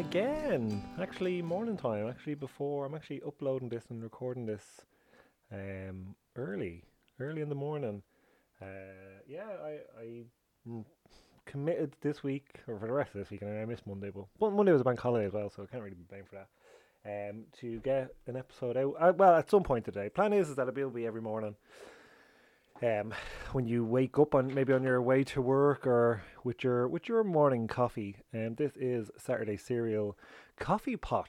again. Actually, morning time. Actually, before I'm actually uploading this and recording this early in the morning. I committed this week, or for the rest of this week, and I missed Monday, but Monday was a bank holiday as well, so I can't really be blamed for that. To get an episode out, well, at some point today. Plan is that it'll be every morning. When you wake up on your way to work or with your morning coffee. This is Saturday Cereal Coffee Pot,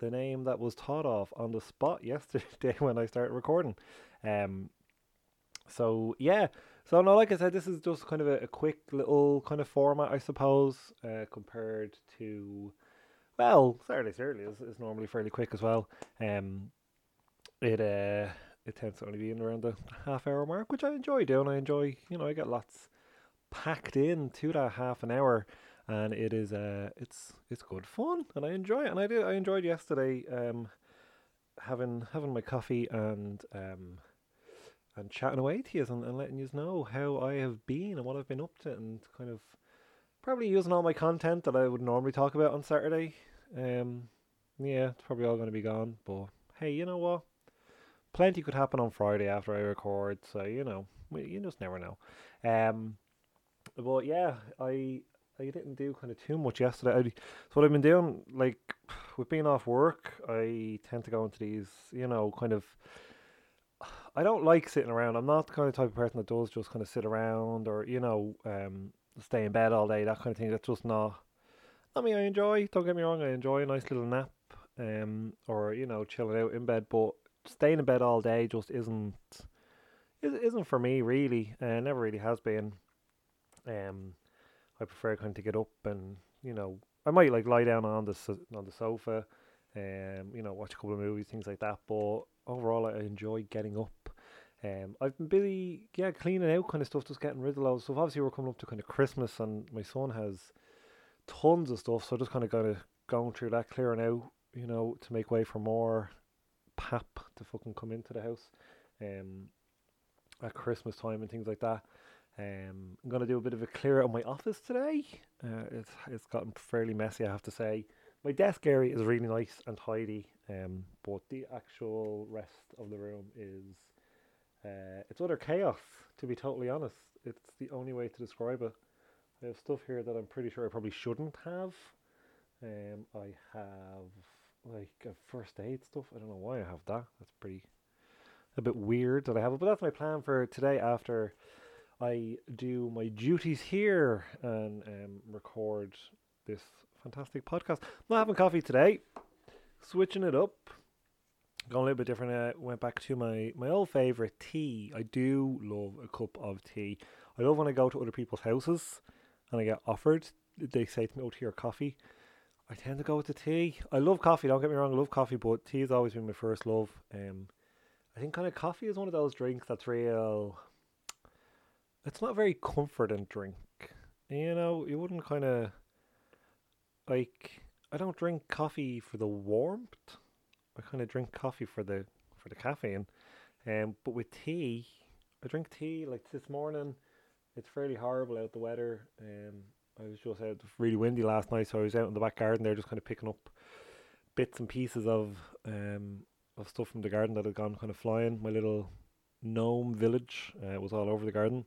the name that was thought of on the spot yesterday when I started recording. So no, like I said, this is just kind of a quick little kind of format, I suppose, compared to, well, Saturday Cereal is normally fairly quick as well. It tends to only be in around the half-hour mark, which I enjoy doing. I get lots packed in to that half an hour, and it is it's good fun, and I enjoy it. And I enjoyed yesterday, having my coffee and chatting away to you and letting you know how I have been and what I've been up to, and kind of probably using all my content that I would normally talk about on Saturday. Yeah, it's probably all going to be gone, but hey, you know what? Plenty could happen on Friday after I record, so you just never know. But yeah, I didn't do kind of too much yesterday. So what I've been doing, like with being off work, I tend to go into these, kind of. I don't like sitting around. I'm not the kind of type of person that does just kind of sit around or stay in bed all day, that kind of thing. That's just not. I mean, I enjoy. Don't get me wrong, I enjoy a nice little nap, or chilling out in bed, but. Staying in bed all day just isn't for me really, and never really has been. I prefer kind of to get up and I might like lie down on the sofa, watch a couple of movies, things like that. But overall, I enjoy getting up. I've been busy, cleaning out kind of stuff, just getting rid of loads of stuff. Obviously, we're coming up to kind of Christmas, and my son has tons of stuff, so just kind of going through that, clearing out, to make way for more. Pap to fucking come into the house at Christmas time and things like that. I'm going to do a bit of a clear out of my office today. It's gotten fairly messy, I have to say. My desk area is really nice and tidy, but the actual rest of the room is it's utter chaos, to be totally honest. It's the only way to describe it. I have stuff here that I'm pretty sure I probably shouldn't have. I have like a first aid stuff. I don't know why I have that. That's pretty a bit weird that I have it, but that's my plan for today after I do my duties here and record this fantastic podcast. I'm not having coffee today, switching it up, going a little bit different. Went back to my old favourite, tea. I do love a cup of tea. I love when I go to other people's houses and I get offered, they say to me, "Oh, tea or coffee?" I tend to go with the tea. I love coffee, don't get me wrong, I love coffee, but tea has always been my first love. I think kind of coffee is one of those drinks that's real, it's not a very comforting drink. You wouldn't kind of, like, I don't drink coffee for the warmth. I kind of drink coffee for the caffeine. But with tea, I drink tea, like this morning, it's fairly horrible out the weather. I was just out, really windy last night, so I was out in the back garden there just kind of picking up bits and pieces of stuff from the garden that had gone kind of flying. My little gnome village was all over the garden.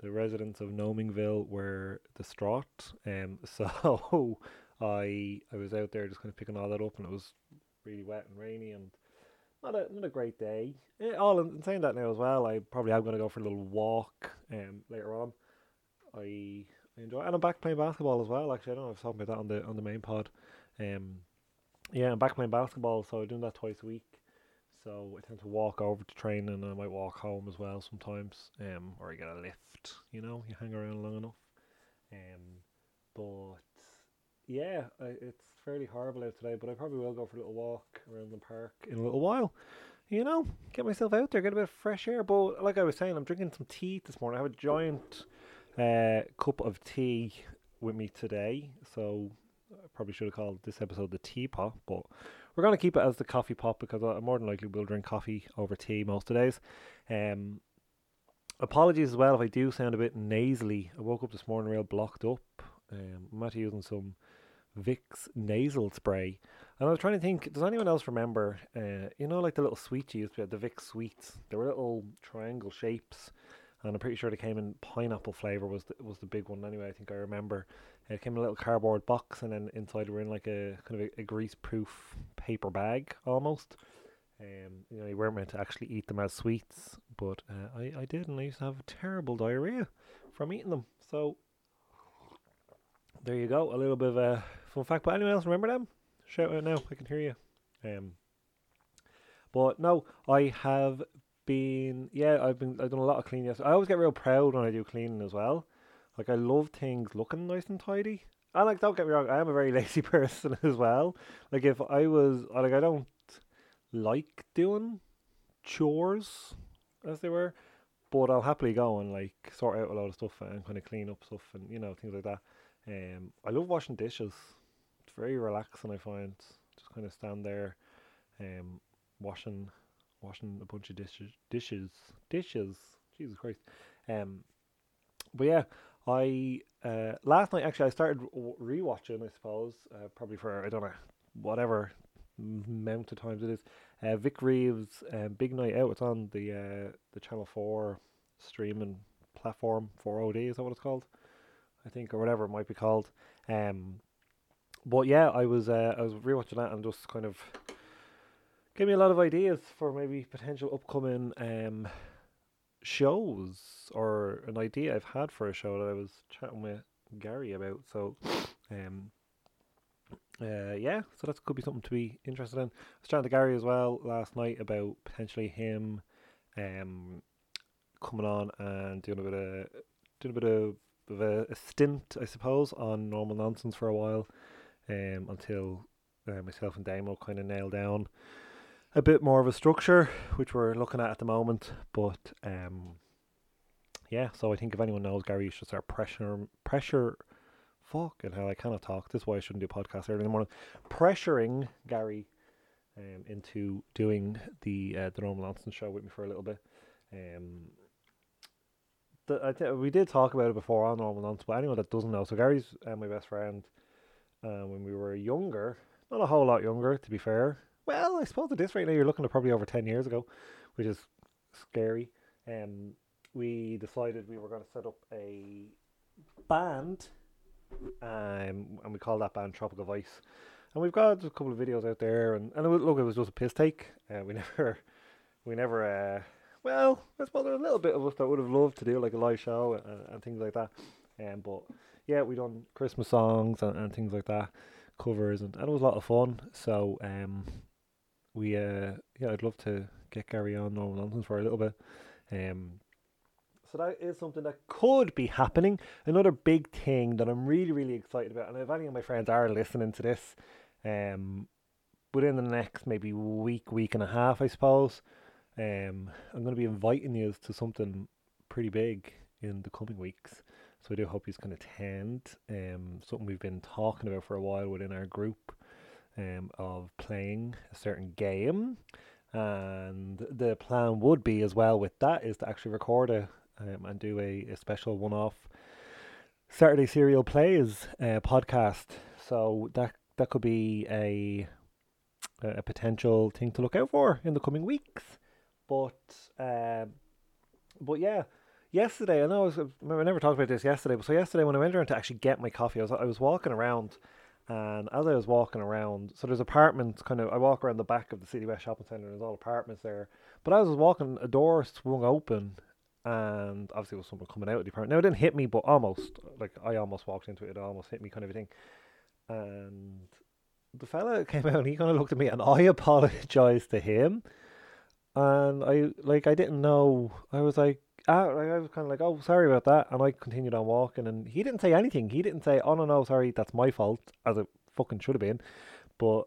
The residents of Gnomingville were distraught, so I was out there just kind of picking all that up, and it was really wet and rainy and not a great day. In saying that now as well, I probably am going to go for a little walk later on. And I'm back playing basketball as well. Actually, I don't know if I was talking about that on the main pod. I'm back playing basketball, so I'm doing that twice a week. So I tend to walk over to training, and I might walk home as well sometimes. Or I get a lift. You hang around long enough. It's fairly horrible out today, but I probably will go for a little walk around the park in a little while. Get myself out there, get a bit of fresh air. But like I was saying, I'm drinking some tea this morning. I have a giant cup of tea with me today, so I probably should have called this episode the teapot, but we're going to keep it as the coffee pot because I more than likely will drink coffee over tea most of the days. Apologies as well if I do sound a bit nasally. I woke up this morning real blocked up. I'm actually using some Vic's nasal spray. And I was trying to think, does anyone else remember, you know, like the little sweets you used to have, the Vic sweets? They were little triangle shapes, and I'm pretty sure they came in pineapple flavour was the big one. Anyway, I think I remember. It came in a little cardboard box, and then inside we were in like a kind of a grease-proof paper bag almost. You know, you weren't meant to actually eat them as sweets, but I did, and I used to have terrible diarrhoea from eating them. So there you go, a little bit of a fun fact. But anyone else remember them? Shout out now, I can hear you. But no, I have been, I've done a lot of cleaning. I always get real proud when I do cleaning as well. Like, I love things looking nice and tidy. And like, don't get me wrong, I am a very lazy person as well. Like, if I was, like, I don't like doing chores, as they were, but I'll happily go and like sort out a lot of stuff and kind of clean up stuff and, you know, things like that. I love washing dishes. It's very relaxing, I find. Just kind of stand there, washing a bunch of dishes. Jesus Christ. But yeah, I last night actually I started rewatching. I suppose probably for, I don't know, whatever amount of times it is. Vic Reeves' Big Night Out. It's on the Channel 4 streaming platform. 4OD, is that what it's called? I think, or whatever it might be called. But yeah, I was rewatching that, and just kind of gave me a lot of ideas for maybe potential upcoming shows, or an idea I've had for a show that I was chatting with Gary about. So so that could be something to be interested in. I was chatting to Gary as well last night about potentially him coming on and doing a bit of a stint, I suppose, on Normal Nonsense for a while, until myself and Damon kind of nail down a bit more of a structure, which we're looking at the moment. But so I think if anyone knows Gary, you should start pressure. Fucking hell, I cannot talk. This is why I shouldn't do podcasts early in the morning. Pressuring Gary into doing the Normal Nonsense show with me for a little bit. We did talk about it before on Normal Nonsense, but anyone that doesn't know, so Gary's my best friend when we were younger, not a whole lot younger, to be fair. Well, I suppose at this rate now you're looking at probably over 10 years ago, which is scary. We decided we were going to set up a band, and we called that band Tropical Vice. And we've got a couple of videos out there, and it was just a piss take. Well, I suppose there's a little bit of us that would have loved to do like a live show and things like that. But yeah, we done Christmas songs and things like that, covers, and it was a lot of fun. So I'd love to get Gary on Normal Nonsense for a little bit. So that is something that could be happening. Another big thing that I'm really, really excited about, and if any of my friends are listening to this, within the next maybe week and a half, I suppose, I'm going to be inviting you to something pretty big in the coming weeks, so I do hope you can attend. Something we've been talking about for a while within our group, of playing a certain game, and the plan would be as well with that is to actually record and do a special one-off Saturday Serial Plays podcast. So that could be a potential thing to look out for in the coming weeks. But yeah, yesterday, I know I never talked about this yesterday, but so yesterday when I went around to actually get my coffee, I was walking around, and as I was walking around, so there's apartments kind of, I walk around the back of the City West Shopping Centre, and there's all apartments there, but as I was walking, a door swung open, and obviously it was someone coming out of the apartment. Now it didn't hit me, but almost, like I almost walked into it, it almost hit me kind of a thing, and the fella came out and he kind of looked at me, and I apologised to him. And I didn't know. I was like, I was kind of like, oh, sorry about that. And I continued on walking, and he didn't say anything. He didn't say, oh, no, sorry, that's my fault, as it fucking should have been. But,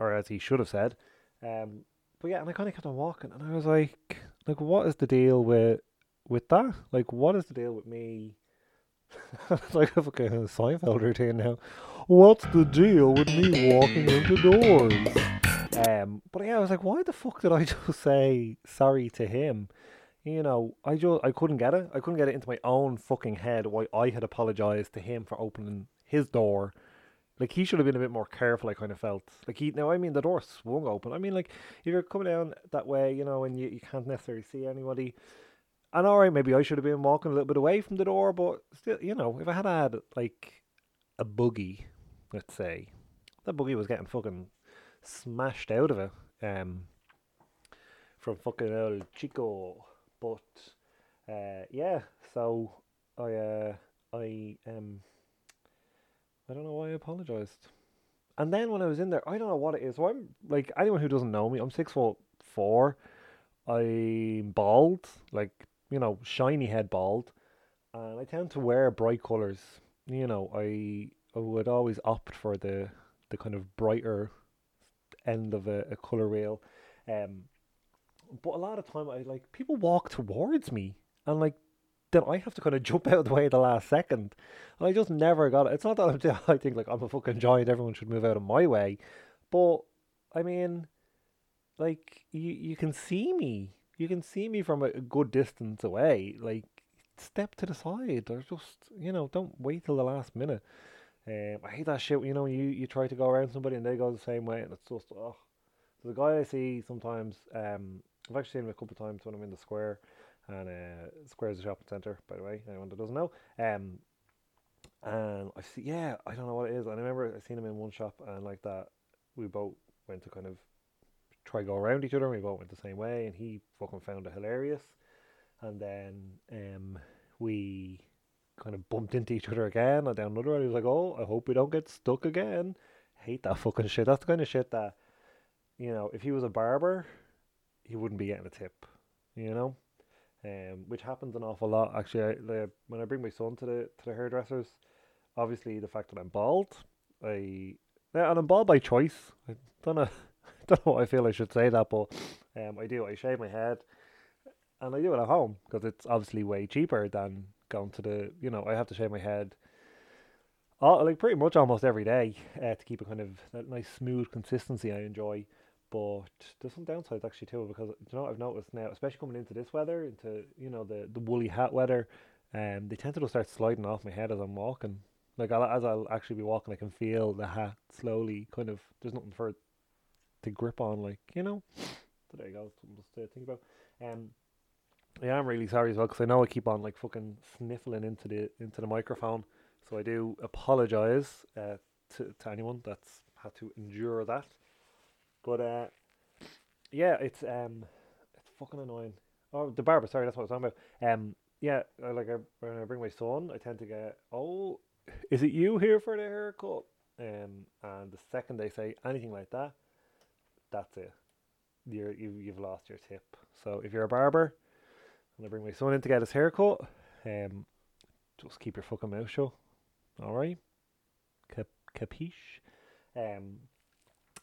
or as he should have said. But yeah, and I kind of kept on walking, and I was like, what is the deal with that? Like, what is the deal with me? It's like a fucking Seinfeld routine now. What's the deal with me walking into doors? But yeah, I was like, why the fuck did I just say sorry to him? You know, I couldn't get it. I couldn't get it into my own fucking head why I had apologized to him for opening his door Like, he should have been a bit more careful, I kind of felt. Like, the door swung open. I mean, like, if you're coming down that way, you know, and you can't necessarily see anybody. And all right, maybe I should have been walking a little bit away from the door, but still, you know, if I had had, like, a buggy, let's say, that buggy was getting fucking smashed out of it from fucking El Chico. But, yeah, so I don't know why I apologized. And then when I was in there, I don't know what it is. So I'm, like, anyone who doesn't know me, I'm 6'4". I'm bald, like, you know, shiny head bald. And I tend to wear bright colors. You know, I would always opt for the kind of brighter end of a color wheel. But a lot of time, I like, people walk towards me and, like, then I have to kind of jump out of the way at the last second. And I just never got it. It's not that I think, like, I'm a fucking giant, everyone should move out of my way. But, I mean, like, you can see me. You can see me from a good distance away. Like, step to the side or just, you know, don't wait till the last minute. I hate that shit, you know, you try to go around somebody and they go the same way and it's just, oh. So the guy I see sometimes, I've actually seen him a couple of times when I'm in the square. And Square's a shopping centre, by the way, anyone that doesn't know. And I see, yeah, I don't know what it is. And I remember I seen him in one shop, and like that, we both went to kind of try go around each other, and we both went the same way, and he fucking found it hilarious. And then we kind of bumped into each other again, and down another one, he was like, oh, I hope we don't get stuck again. Hate that fucking shit. That's the kind of shit that, you know, if he was a barber, he wouldn't be getting a tip, you know? Which happens an awful lot, actually. When I bring my son to the hairdressers, obviously the fact that I'm bald, and I'm bald by choice. I don't know why I feel I should say that, but I do. I shave my head, and I do it at home because it's obviously way cheaper than going to the. You know, I have to shave my head, like pretty much almost every day to keep a kind of that nice smooth consistency I enjoy. But there's some downsides actually too, because you know what I've noticed now, especially coming into this weather, into, you know, the woolly hat weather, they tend to just start sliding off my head as I'm walking. Like as I'll actually be walking, I can feel the hat slowly kind of. There's nothing for it to grip on, like, you know. So there you go, something just to think about. Yeah, I'm really sorry as well because I know I keep on like fucking sniffling into the microphone, so I do apologise to anyone that's had to endure that. But, yeah, it's fucking annoying. Oh, the barber, sorry, that's what I was talking about. Yeah, when I bring my son, I tend to get, oh, is it you here for the haircut? And the second they say anything like that, that's it. You've lost your tip. So if you're a barber, and I bring my son in to get his haircut, just keep your fucking mouth shut. All right? Capiche?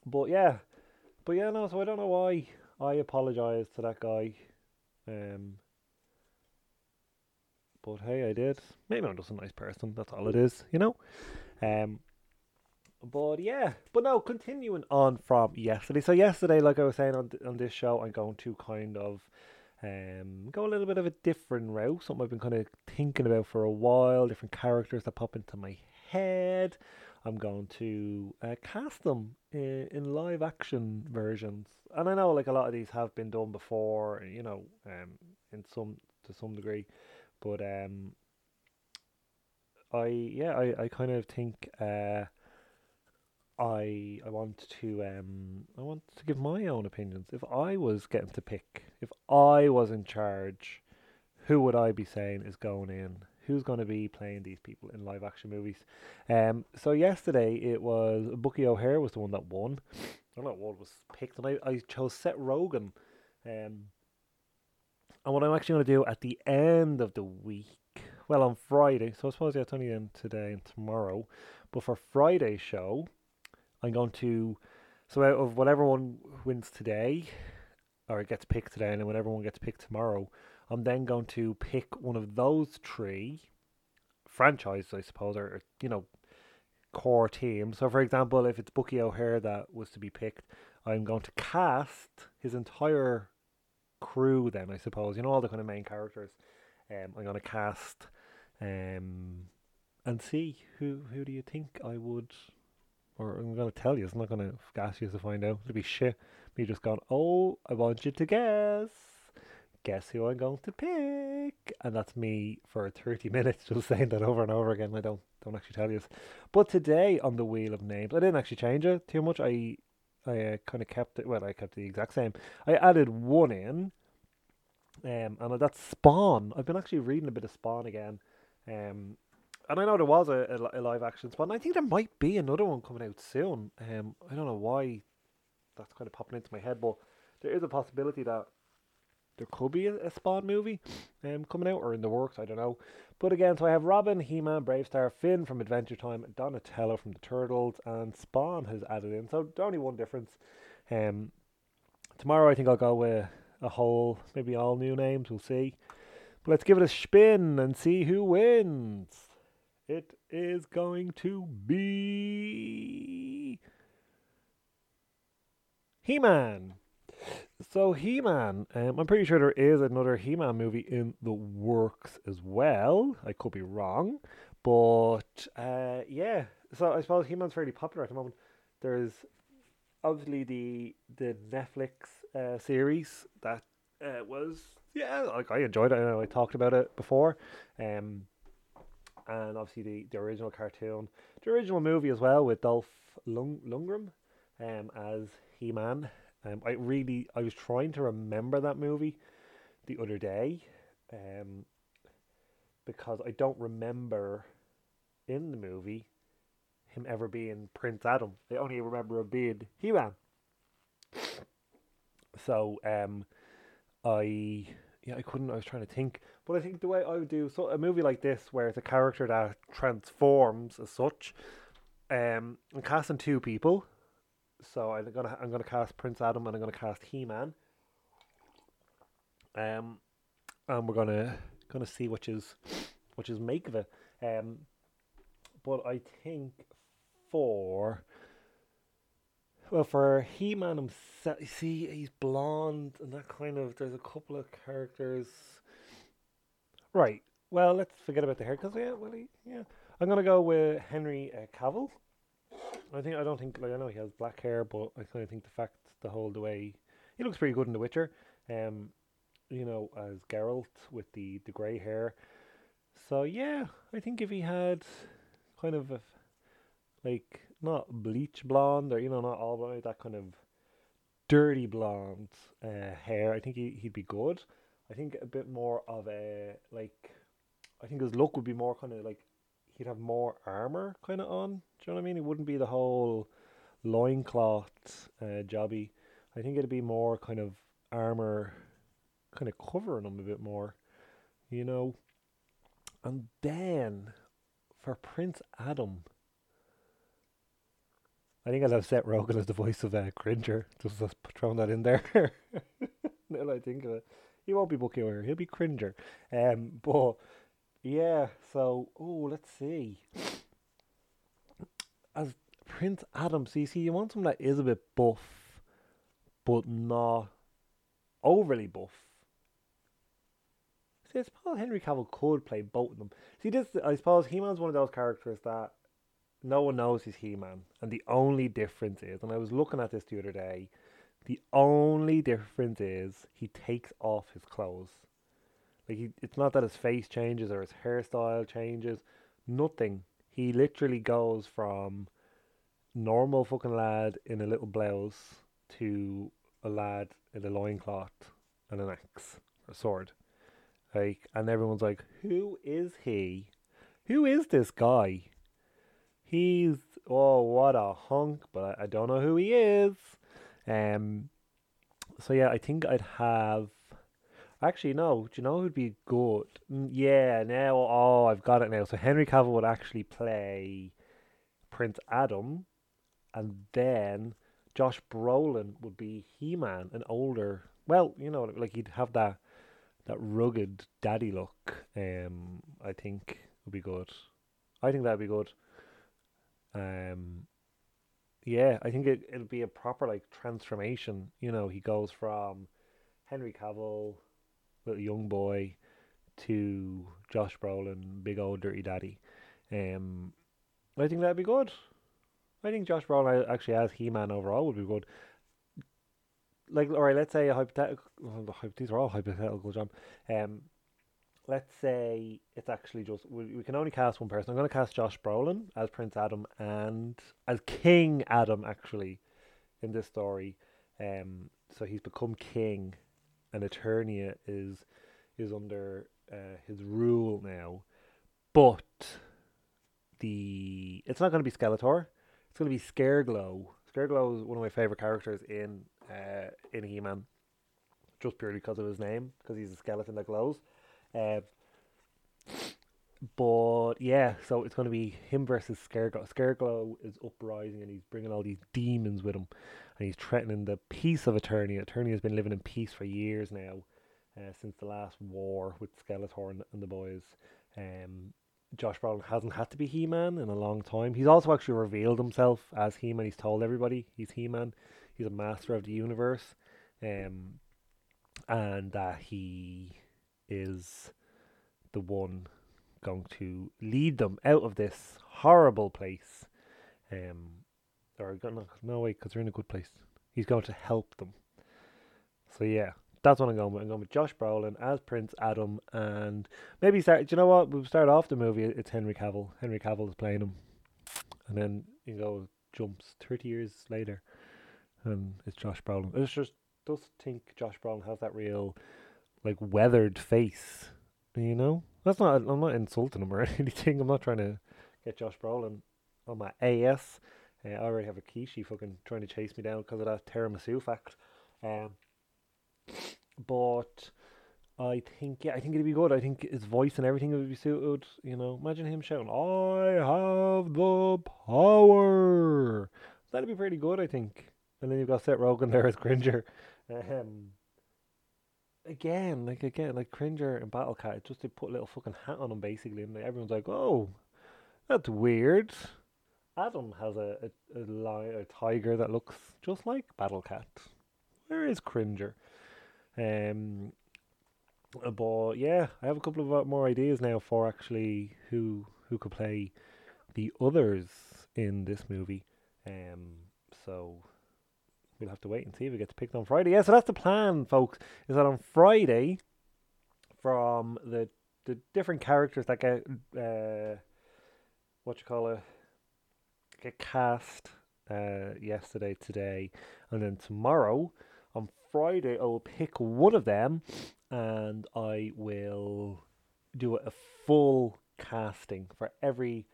But yeah, no, so I don't know why I apologised to that guy. But hey, I did. Maybe I'm just a nice person, that's all it is, you know? But yeah, but no, continuing on from yesterday. So yesterday, like I was saying on this show, I'm going to kind of go a little bit of a different route. Something I've been kind of thinking about for a while, different characters that pop into my head. I'm going to cast them in live action versions, and I know like a lot of these have been done before, you know, to some degree, but I kind of think I want to give my own opinions. If I was getting to pick, if I was in charge, who would I be saying is going in? Who's going to be playing these people in live action movies? So yesterday it was Bucky O'Hare was the one that won. I don't know what was picked, and I chose Seth Rogen. And what I'm actually going to do at the end of the week, well, on Friday, so I suppose it's only in today and tomorrow, but for Friday's show, I'm going to, so out of whatever one wins today, or it gets picked today, and then whatever one gets picked tomorrow, I'm then going to pick one of those three franchises, I suppose, or, you know, core teams. So, for example, if it's Bucky O'Hare that was to be picked, I'm going to cast his entire crew then, I suppose. You know, all the kind of main characters. I'm going to cast and see who do you think I would Or I'm going to tell you. It's not going to ask you to find out. It'll be shit. Me just gone, oh, I want you to guess. Guess who I'm going to pick. And that's me for 30 minutes just saying that over and over again. I don't actually tell you this. But today on the Wheel of Names, I didn't actually change it too much. I kind of kept it. Well, I kept the exact same. I added one in. And that's Spawn. I've been actually reading a bit of Spawn again. And I know there was a live action Spawn. I think there might be another one coming out soon. I don't know why that's kind of popping into my head, but there is a possibility that there could be a Spawn movie coming out or in the works. I don't know. But again, so I have Robin, He-Man, Brave Star, Finn from Adventure Time, Donatello from The Turtles, and Spawn has added in. So there's only one difference. Tomorrow I think I'll go with a whole, maybe all new names. We'll see. But let's give it a spin and see who wins. It is going to be He-Man. So He-Man, I'm pretty sure there is another He-Man movie in the works as well. I could be wrong, but yeah. So I suppose He-Man's fairly popular at the moment. There's obviously the Netflix series that was, yeah, like I enjoyed it. I know I talked about it before, and obviously the original cartoon, the original movie as well with Dolph Lundgren as He-Man. I was trying to remember that movie the other day, because I don't remember in the movie him ever being Prince Adam. I only remember him being He-Man. So I was trying to think, but I think the way I would do so a movie like this where it's a character that transforms as such, I'm casting two people. So I'm gonna cast Prince Adam and I'm gonna cast He-Man. And we're gonna see which is make of it. But I think for He-Man himself, you see, he's blonde and that kind of, there's a couple of characters. Right. Well, let's forget about the hair because I'm gonna go with Henry Cavill. I know he has black hair, but I kind of think the way he looks pretty good in The Witcher, as Geralt with the grey hair. So yeah, I think if he had kind of like not bleach blonde or not all blonde, that kind of dirty blonde hair, I think he'd be good. I think a bit more of a I think his look would be more kind of like, he'd have more armor kind of on. Do you know what I mean? It wouldn't be the whole loincloth jobby. I think it'd be more kind of armor kind of covering him a bit more, And then for Prince Adam, I think I'll have Seth Rogen as the voice of Cringer. Just throwing that in there. Now that I think of it, he won't be Bucky O'Hare. He'll be Cringer. But yeah, so let's see. As Prince Adam, see, you want someone that is a bit buff, but not overly buff. See, I suppose Henry Cavill could play both of them. See, this, I suppose He-Man's one of those characters that no one knows he's He-Man, and the only difference is, and I was looking at this the other day, the only difference is he takes off his clothes. It's not that his face changes or his hairstyle changes. Nothing. He literally goes from normal fucking lad in a little blouse to a lad in a loincloth and an axe or sword. And everyone's like, who is he? Who is this guy? He's, what a hunk, but I don't know who he is. So yeah, I think I'd have... Actually, no. Do you know who'd be good? Yeah, now, I've got it now. So Henry Cavill would actually play Prince Adam, and then Josh Brolin would be He-Man, an older... Well, he'd have that rugged daddy look, I think would be good. I think that'd be good. Yeah, I think it'll be a proper, transformation. He goes from Henry Cavill... little young boy to Josh Brolin, big old dirty daddy. I think that'd be good. I think Josh Brolin actually as He-Man overall would be good. Like, all right, let's say a hypothetical. These are all hypothetical, John. Let's say it's actually just we can only cast one person. I'm going to cast Josh Brolin as Prince Adam and as King Adam actually in this story. So he's become king, and Eternia is under his rule now. But it's not going to be Skeletor. It's going to be Scareglow. Scareglow is one of my favorite characters in He-Man, just purely because of his name, because he's a skeleton that glows. But yeah, so it's going to be him versus Scareglow. Scareglow is uprising, and he's bringing all these demons with him, and he's threatening the peace of Eternia. Eternia has been living in peace for years now, since the last war with Skeletor and the boys. Josh Brolin hasn't had to be He-Man in a long time. He's also actually revealed himself as He-Man. He's told everybody he's He-Man. He's a master of the universe, and that he is the one going to lead them out of this horrible place. Because they're in a good place. He's going to help them. So yeah, that's what I'm going with. I'm going with Josh Brolin as Prince Adam, and maybe start. Do you know what? We'll start off the movie. It's Henry Cavill. Henry Cavill is playing him, and then you go jumps 30 years later, and it's Josh Brolin. I just think Josh Brolin has that real, like, weathered face. You know, that's not. I'm not insulting him or anything. I'm not trying to get Josh Brolin on my ass. I already have a Kishi fucking trying to chase me down because of that tiramisu fact. But I think it'd be good. I think his voice and everything would be suited. You know, imagine him shouting, "I have the power." That'd be pretty good, I think. And then you've got Seth Rogen there as Cringer. Again, like Cringer and Battle Cat, just they put a little fucking hat on him basically, and everyone's like, "Oh, that's weird." Adam has a tiger that looks just like Battle Cat. Where is Cringer? But yeah, I have a couple of more ideas now for actually who could play the others in this movie. So we'll have to wait and see if it gets picked on Friday. Yeah, so that's the plan, folks, is that on Friday, from the different characters that get get cast yesterday, today, and then tomorrow, on Friday, I will pick one of them, and I will do a full casting for every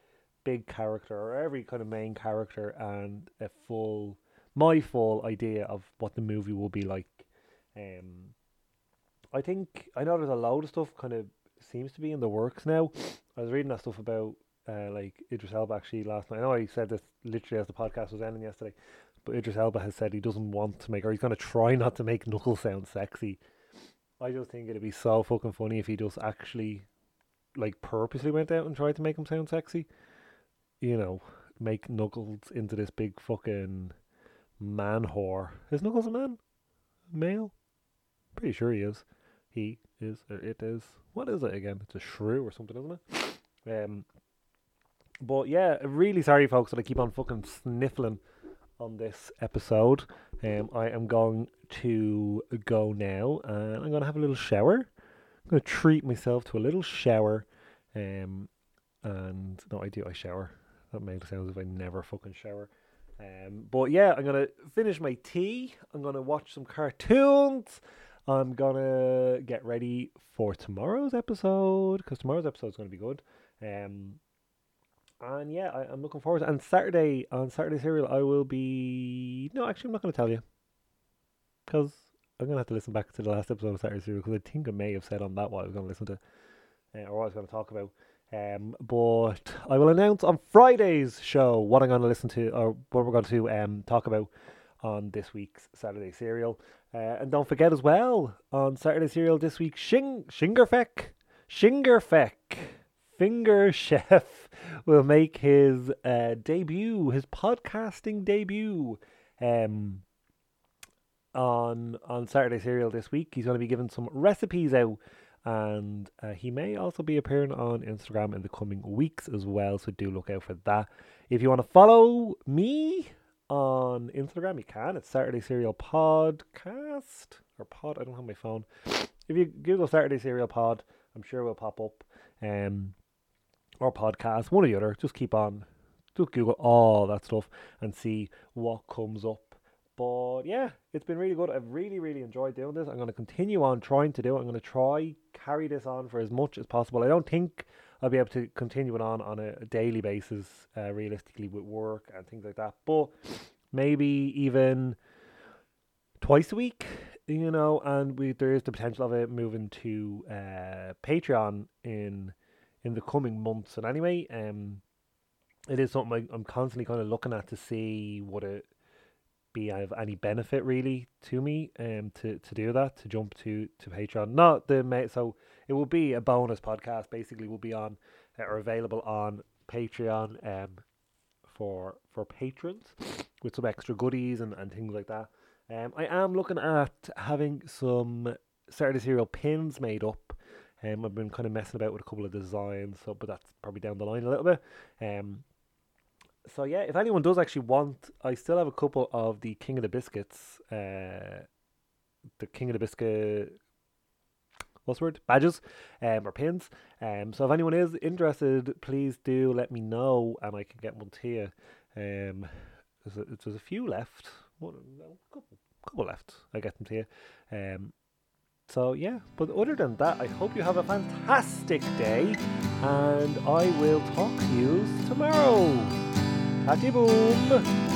big character or every kind of main character, and my full idea of what the movie will be like. I think, I know there's a load of stuff kind of seems to be in the works now. I was reading that stuff about Idris Elba actually last night. I know I said this literally as the podcast was ending yesterday, but Idris Elba has said he doesn't want to make, or he's going to try not to make Knuckles sound sexy. I just think it'd be so fucking funny if he just actually, like, purposely went out and tried to make him sound sexy. You know, make Knuckles into this big fucking man whore. Is Knuckles a man? Male? Pretty sure he is. He is, or it is. What is it again? It's a shrew or something, isn't it? But yeah, really sorry, folks, that I keep on fucking sniffling on this episode. I am going to go now, and I'm going to have a little shower. I'm going to treat myself to a little shower. And no, I shower. That makes it sound as if I never fucking shower. But yeah, I'm going to finish my tea. I'm going to watch some cartoons. I'm going to get ready for tomorrow's episode, because tomorrow's episode is going to be good. And yeah, I'm looking forward to it. And on Saturday Serial, I will be... No, actually, I'm not going to tell you, because I'm going to have to listen back to the last episode of Saturday Serial, because I think I may have said on that what I was going to listen to, or what I was going to talk about. But I will announce on Friday's show what I'm going to listen to, or what we're going to talk about on this week's Saturday Serial. And don't forget as well, on Saturday Serial this week, Shingerfeck. Finger Chef will make his debut, his podcasting debut, on Saturday Cereal this week. He's going to be giving some recipes out And he may also be appearing on Instagram in the coming weeks as well, so do look out for that. If you want to follow me on Instagram, you can. It's Saturday Serial Podcast, or Pod, I don't have my phone. If you Google Saturday Serial Pod, I'm sure it will pop up. Or podcast, one or the other. Just keep on, just Google all that stuff and see what comes up. But yeah, it's been really good. I've really, really enjoyed doing this. I'm going to continue on trying to do it. I'm going to try carry this on for as much as possible. I don't think I'll be able to continue it on a daily basis, realistically, with work and things like that. But maybe even twice a week, you know, and there is the potential of it moving to Patreon in the coming months. And anyway, it is something I'm constantly kind of looking at to see what it be of any benefit really to me to do that, to jump to Patreon. Not the so it will be a bonus podcast, basically, will be on or available on Patreon for patrons with some extra goodies and things like that. I am looking at having some Saturday Serial pins made up. I've been kind of messing about with a couple of designs, so but that's probably down the line a little bit. So yeah, if anyone does actually want, I still have a couple of the King of the Biscuits, the King of the Biscuit, what's the word? Badges, or pins. So if anyone is interested, please do let me know, and I can get one to you. There's a few left, couple left. I get them to you. So yeah, but other than that, I hope you have a fantastic day, and I will talk to you tomorrow. Hati boom!